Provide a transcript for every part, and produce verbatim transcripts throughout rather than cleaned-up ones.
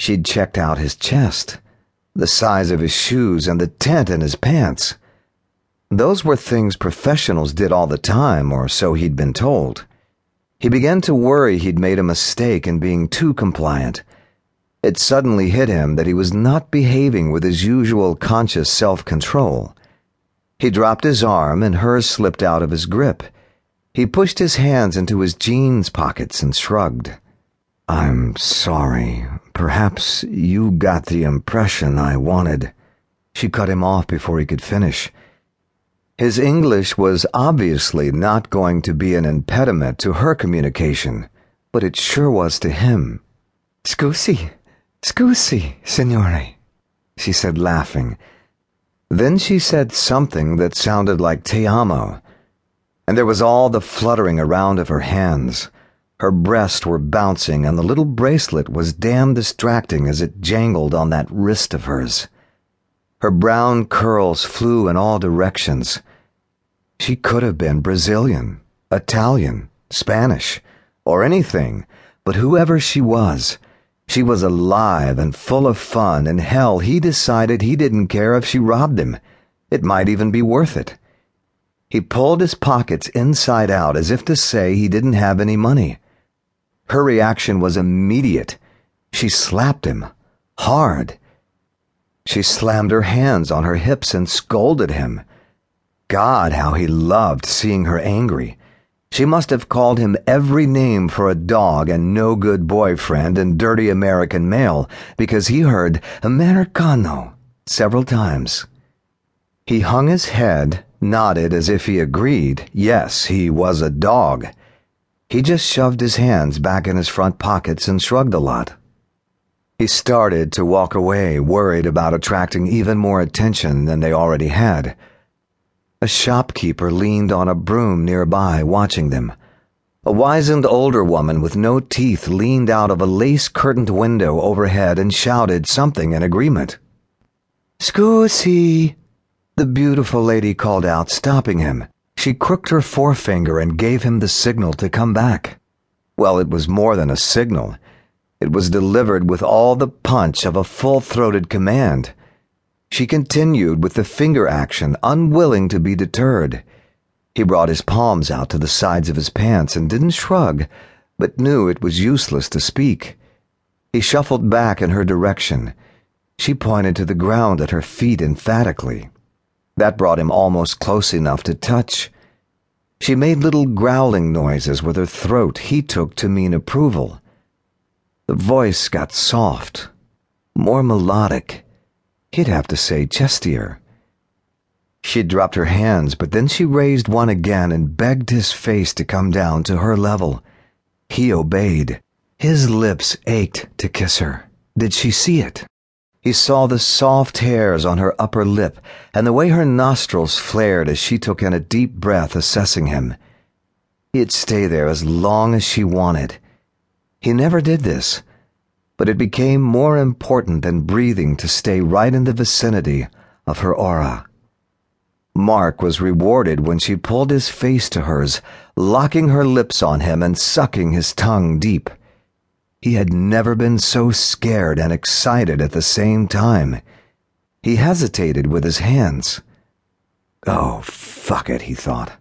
She'd checked out his chest, the size of his shoes, and the tent in his pants. Those were things professionals did all the time, or so he'd been told. He began to worry he'd made a mistake in being too compliant. It suddenly hit him that he was not behaving with his usual conscious self-control. He dropped his arm, and hers slipped out of his grip. He pushed his hands into his jeans pockets and shrugged. "I'm sorry. Perhaps you got the impression I wanted." She cut him off before he could finish. His English was obviously not going to be an impediment to her communication, but it sure was to him. "Scusi, scusi, signore," she said, laughing. Then she said something that sounded like "Te amo," and there was all the fluttering around of her hands. Her breasts were bouncing, and the little bracelet was damn distracting as it jangled on that wrist of hers. Her brown curls flew in all directions. She could have been Brazilian, Italian, Spanish, or anything, but whoever she was, she was alive and full of fun, and hell, he decided he didn't care if she robbed him. It might even be worth it. He pulled his pockets inside out as if to say he didn't have any money. Her reaction was immediate. She slapped him, hard. She slammed her hands on her hips and scolded him. God, how he loved seeing her angry. She must have called him every name for a dog and no-good boyfriend and dirty American male, because he heard "Americano" several times. He hung his head, nodded as if he agreed. Yes, he was a dog. He just shoved his hands back in his front pockets and shrugged a lot. He started to walk away, worried about attracting even more attention than they already had. A shopkeeper leaned on a broom nearby, watching them. A wizened older woman with no teeth leaned out of a lace-curtained window overhead and shouted something in agreement. "Scusi!" the beautiful lady called out, stopping him. She crooked her forefinger and gave him the signal to come back. Well, it was more than a signal. It was delivered with all the punch of a full-throated command. She continued with the finger action, unwilling to be deterred. He brought his palms out to the sides of his pants and didn't shrug, but knew it was useless to speak. He shuffled back in her direction. She pointed to the ground at her feet emphatically. That brought him almost close enough to touch. She made little growling noises with her throat he took to mean approval. The voice got soft, more melodic. He'd have to say chestier. She dropped her hands, but then she raised one again and begged his face to come down to her level. He obeyed. His lips ached to kiss her. Did she see it? He saw the soft hairs on her upper lip and the way her nostrils flared as she took in a deep breath, assessing him. He'd stay there as long as she wanted. He never did this, but it became more important than breathing to stay right in the vicinity of her aura. Mark was rewarded when she pulled his face to hers, locking her lips on him and sucking his tongue deep. He had never been so scared and excited at the same time. He hesitated with his hands. Oh, fuck it, he thought.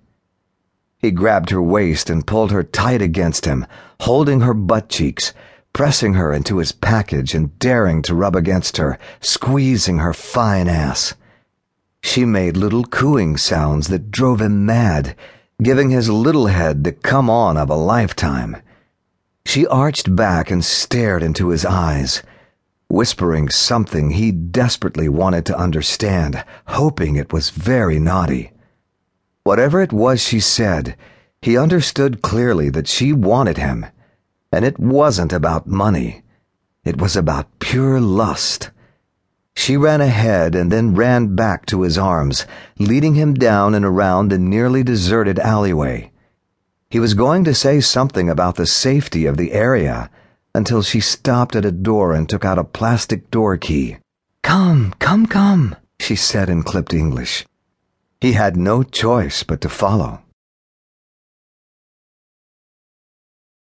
He grabbed her waist and pulled her tight against him, holding her butt cheeks, pressing her into his package and daring to rub against her, squeezing her fine ass. She made little cooing sounds that drove him mad, giving his little head the come on of a lifetime. She arched back and stared into his eyes, whispering something he desperately wanted to understand, hoping it was very naughty. Whatever it was she said, he understood clearly that she wanted him, and it wasn't about money. It was about pure lust. She ran ahead and then ran back to his arms, leading him down and around the nearly deserted alleyway. He was going to say something about the safety of the area until she stopped at a door and took out a plastic door key. "Come, come, come," she said in clipped English. He had no choice but to follow.